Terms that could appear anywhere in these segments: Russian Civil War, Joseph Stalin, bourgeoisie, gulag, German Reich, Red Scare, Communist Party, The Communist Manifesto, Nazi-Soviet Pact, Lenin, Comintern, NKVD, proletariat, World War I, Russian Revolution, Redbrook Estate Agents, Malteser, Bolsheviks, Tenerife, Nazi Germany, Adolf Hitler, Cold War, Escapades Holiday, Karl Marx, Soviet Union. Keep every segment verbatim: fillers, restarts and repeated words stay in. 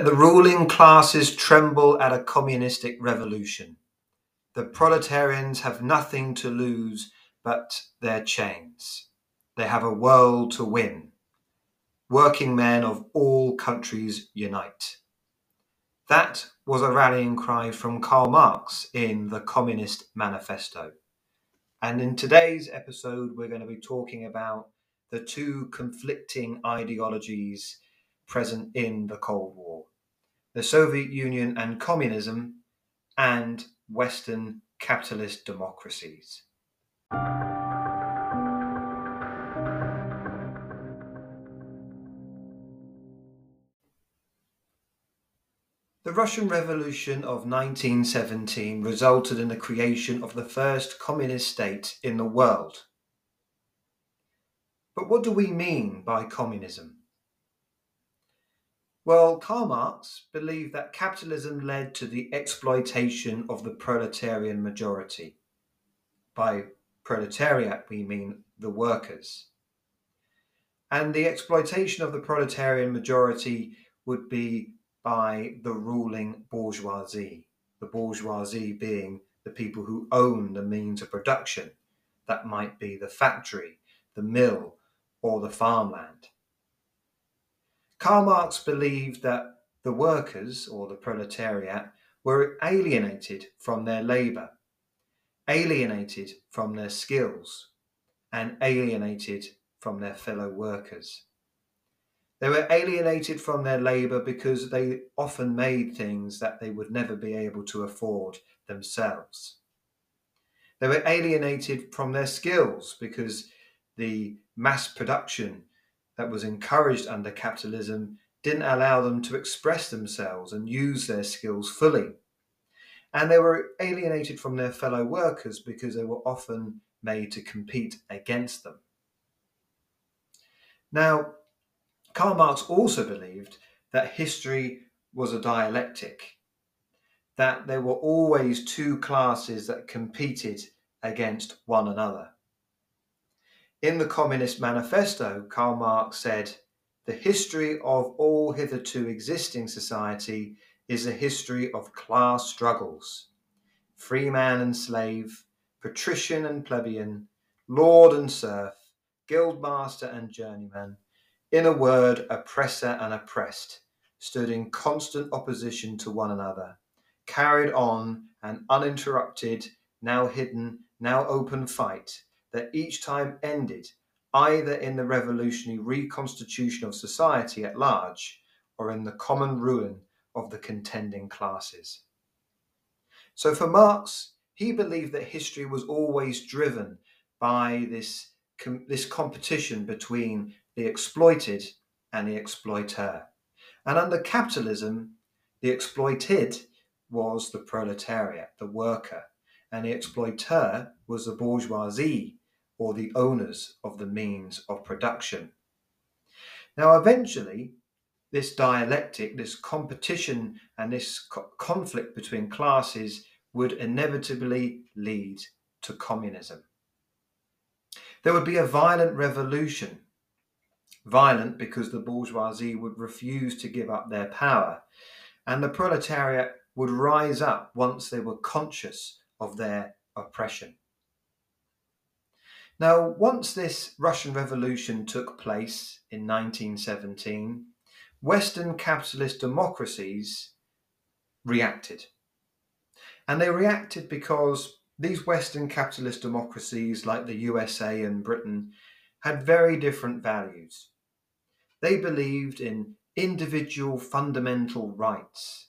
Let the ruling classes tremble at a communistic revolution. The proletarians have nothing to lose but their chains. They have a world to win. Working men of all countries unite. That was a rallying cry from Karl Marx in The Communist Manifesto. And in today's episode, we're going to be talking about the two conflicting ideologies present in the Cold War, the Soviet Union and communism, and Western capitalist democracies. The Russian Revolution of nineteen seventeen resulted in the creation of the first communist state in the world. But what do we mean by communism? Well, Karl Marx believed that capitalism led to the exploitation of the proletarian majority. By proletariat, we mean the workers. And the exploitation of the proletarian majority would be by the ruling bourgeoisie, the bourgeoisie being the people who own the means of production. That might be the factory, the mill, or the farmland. Karl Marx believed that the workers, or the proletariat, were alienated from their labour, alienated from their skills, and alienated from their fellow workers. They were alienated from their labour because they often made things that they would never be able to afford themselves. They were alienated from their skills because the mass production that was encouraged under capitalism didn't allow them to express themselves and use their skills fully. And they were alienated from their fellow workers because they were often made to compete against them. Now, Karl Marx also believed that history was a dialectic, that there were always two classes that competed against one another. In the Communist Manifesto, Karl Marx said, "The history of all hitherto existing society is a history of class struggles. Free man and slave, patrician and plebeian, lord and serf, guildmaster and journeyman, in a word, oppressor and oppressed, stood in constant opposition to one another, carried on an uninterrupted, now hidden, now open fight, that each time ended either in the revolutionary reconstitution of society at large or in the common ruin of the contending classes." So for Marx, he believed that history was always driven by this, com- this competition between the exploited and the exploiter. And under capitalism, the exploited was the proletariat, the worker, and the exploiter was the bourgeoisie, or the owners of the means of production. Now, eventually, this dialectic, this competition and this co- conflict between classes would inevitably lead to communism. There would be a violent revolution. Violent because the bourgeoisie would refuse to give up their power, and the proletariat would rise up once they were conscious of their oppression. Now, once this Russian Revolution took place in nineteen seventeen, Western capitalist democracies reacted. And they reacted because these Western capitalist democracies, like the U S A and Britain, had very different values. They believed in individual fundamental rights,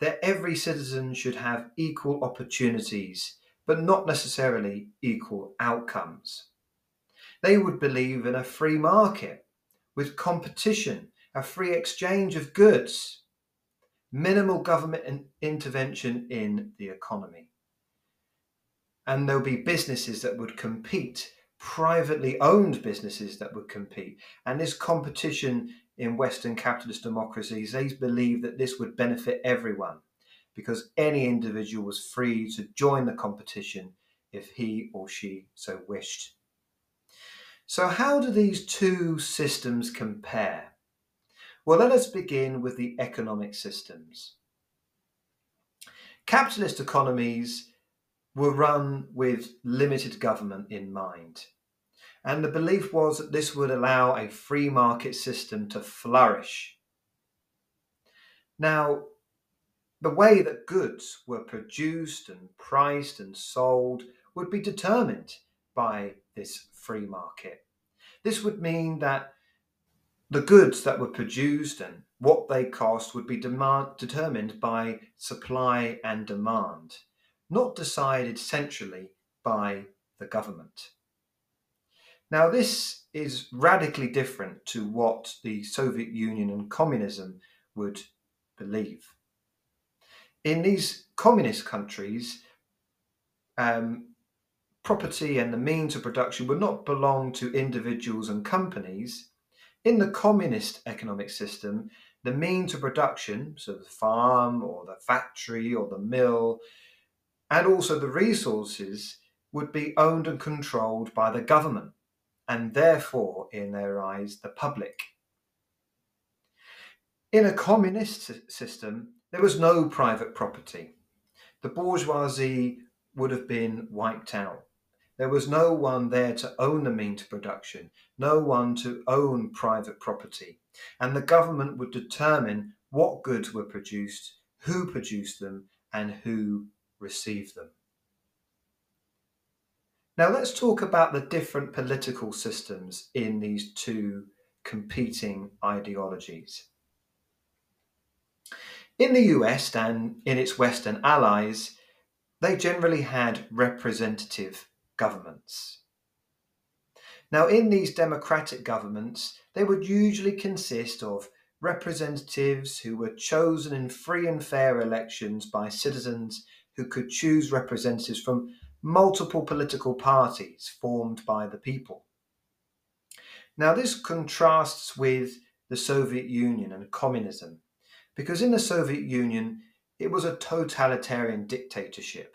that every citizen should have equal opportunities, but not necessarily equal outcomes. They would believe in a free market with competition, a free exchange of goods, minimal government intervention in the economy. And there'll be businesses that would compete, privately owned businesses that would compete. And this competition in Western capitalist democracies, they believe that this would benefit everyone, because any individual was free to join the competition if he or she so wished. So how do these two systems compare? Well, let us begin with the economic systems. Capitalist economies were run with limited government in mind, and the belief was that this would allow a free market system to flourish. Now, the way that goods were produced and priced and sold would be determined by this free market. This would mean that the goods that were produced and what they cost would be demand, determined by supply and demand, not decided centrally by the government. Now, this is radically different to what the Soviet Union and communism would believe. In these communist countries, um, property and the means of production would not belong to individuals and companies. In the communist economic system, the means of production, so the farm or the factory or the mill, and also the resources, would be owned and controlled by the government, and therefore, in their eyes, the public. In a communist system, there was no private property. The bourgeoisie would have been wiped out. There was no one there to own the means of production, no one to own private property, and the government would determine what goods were produced, who produced them, and who received them. Now let's talk about the different political systems in these two competing ideologies. In the U S and in its Western allies, they generally had representative governments. Now, in these democratic governments, they would usually consist of representatives who were chosen in free and fair elections by citizens who could choose representatives from multiple political parties formed by the people. Now, this contrasts with the Soviet Union and communism, because in the Soviet Union, it was a totalitarian dictatorship.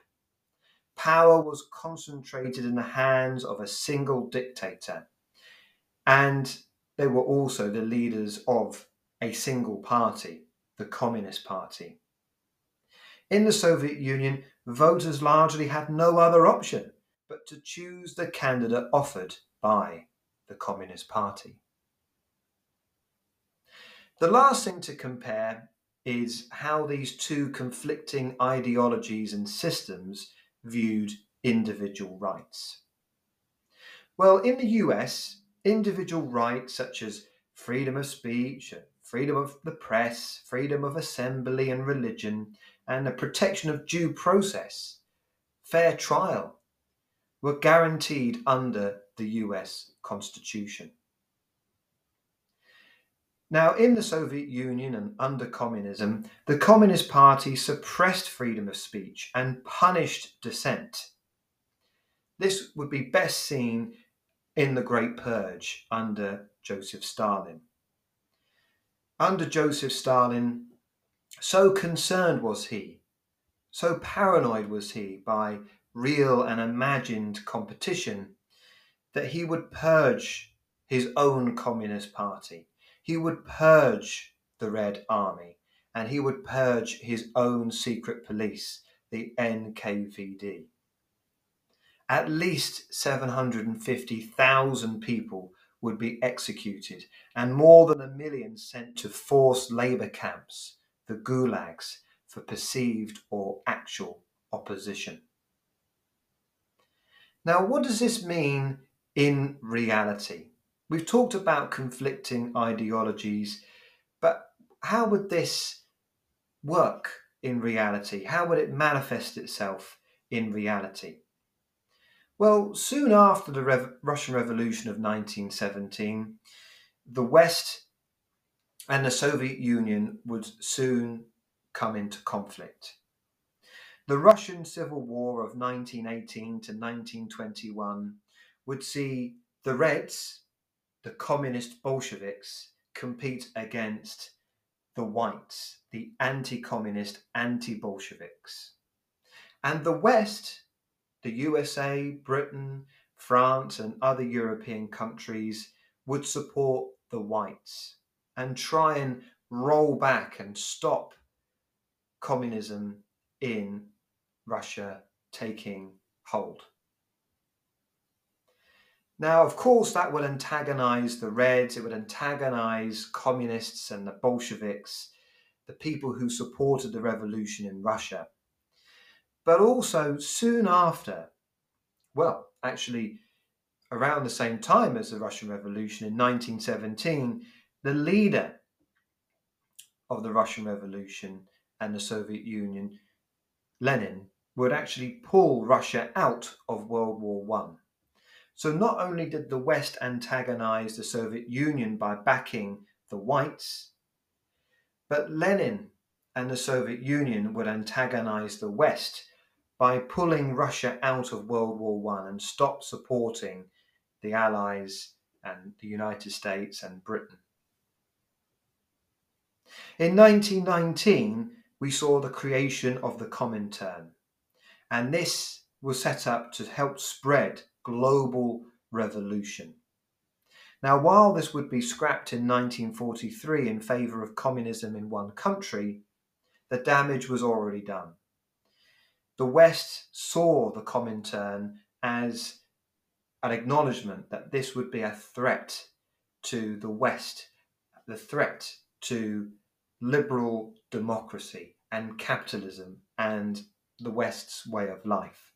Power was concentrated in the hands of a single dictator, and they were also the leaders of a single party, the Communist Party. In the Soviet Union, voters largely had no other option but to choose the candidate offered by the Communist Party. The last thing to compare is how these two conflicting ideologies and systems viewed individual rights. Well, in the U S, individual rights such as freedom of speech, freedom of the press, freedom of assembly and religion, and the protection of due process, fair trial, were guaranteed under the U S Constitution. Now, in the Soviet Union and under communism, the Communist Party suppressed freedom of speech and punished dissent. This would be best seen in the Great Purge under Joseph Stalin. Under Joseph Stalin, so concerned was he, so paranoid was he by real and imagined competition, that he would purge his own Communist Party. He would purge the Red Army, and he would purge his own secret police, the N K V D. At least seven hundred fifty thousand people would be executed, and more than a million sent to forced labour camps, the gulags, for perceived or actual opposition. Now, what does this mean in reality? We've talked about conflicting ideologies, but how would this work in reality? How would it manifest itself in reality? Well, soon after the Re- Russian Revolution of nineteen seventeen, the West and the Soviet Union would soon come into conflict. The Russian Civil War of nineteen eighteen to nineteen twenty-one would see the Reds, the communist Bolsheviks, compete against the whites, the anti-communist, anti-Bolsheviks. And the West, the U S A, Britain, France, and other European countries would support the whites, and try and roll back and stop communism in Russia taking hold. Now, of course, that will antagonize the Reds, it would antagonize communists and the Bolsheviks, the people who supported the revolution in Russia. But also soon after, well, actually around the same time as the Russian Revolution in nineteen seventeen, the leader of the Russian Revolution and the Soviet Union, Lenin, would actually pull Russia out of World War One. So not only did the West antagonize the Soviet Union by backing the Whites, but Lenin and the Soviet Union would antagonize the West by pulling Russia out of World War One and stop supporting the Allies and the United States and Britain. In nineteen nineteen, we saw the creation of the Comintern, and this was set up to help spread global revolution. Now, while this would be scrapped in nineteen forty-three in favour of communism in one country, the damage was already done. The West saw the Comintern as an acknowledgement that this would be a threat to the West, the threat to liberal democracy and capitalism and the West's way of life.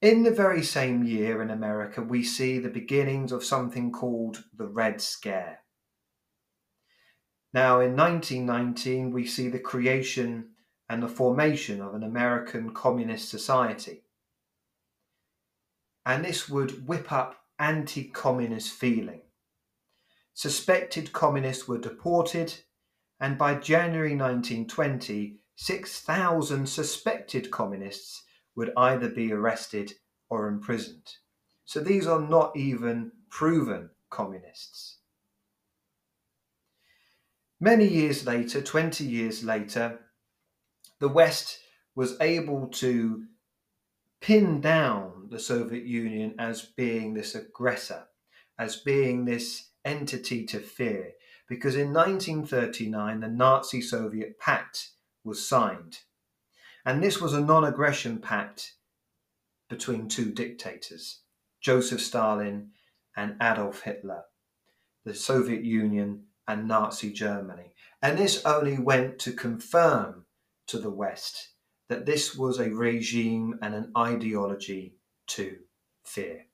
In the very same year in America, we see the beginnings of something called the Red Scare. Now, in nineteen nineteen, we see the creation and the formation of an American communist society. And this would whip up anti-communist feeling. Suspected communists were deported, and by January nineteen twenty, six thousand suspected communists would either be arrested or imprisoned. So these are not even proven communists. Many years later, twenty years later, the West was able to pin down the Soviet Union as being this aggressor, as being this entity to fear, because in nineteen thirty-nine, the Nazi-Soviet Pact was signed. And this was a non-aggression pact between two dictators, Joseph Stalin and Adolf Hitler, the Soviet Union and Nazi Germany. And this only went to confirm to the West that this was a regime and an ideology to fear.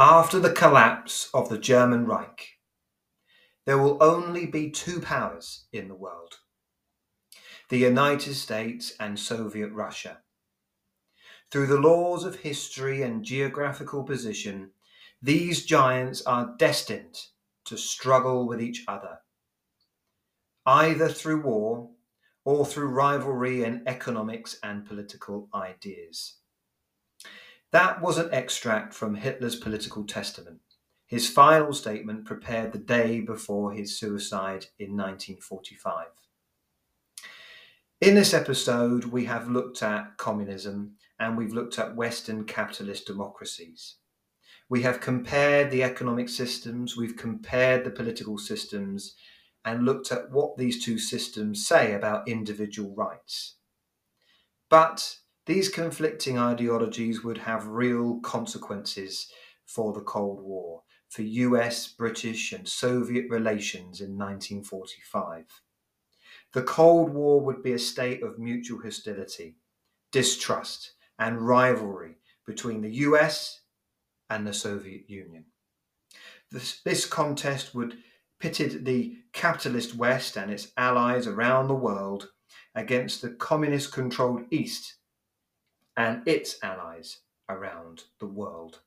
After the collapse of the German Reich, there will only be two powers in the world, the United States and Soviet Russia. Through the laws of history and geographical position, these giants are destined to struggle with each other, either through war or through rivalry in economics and political ideas. That was an extract from Hitler's political testament, his final statement prepared the day before his suicide in nineteen forty-five. In this episode, we have looked at communism and we've looked at Western capitalist democracies. We have compared the economic systems, we've compared the political systems, and looked at what these two systems say about individual rights. But these conflicting ideologies would have real consequences for the Cold War, for U S, British and Soviet relations in nineteen forty-five. The Cold War would be a state of mutual hostility, distrust and rivalry between the U S and the Soviet Union. This, this contest would pitted the capitalist West and its allies around the world against the communist-controlled East and its allies around the world.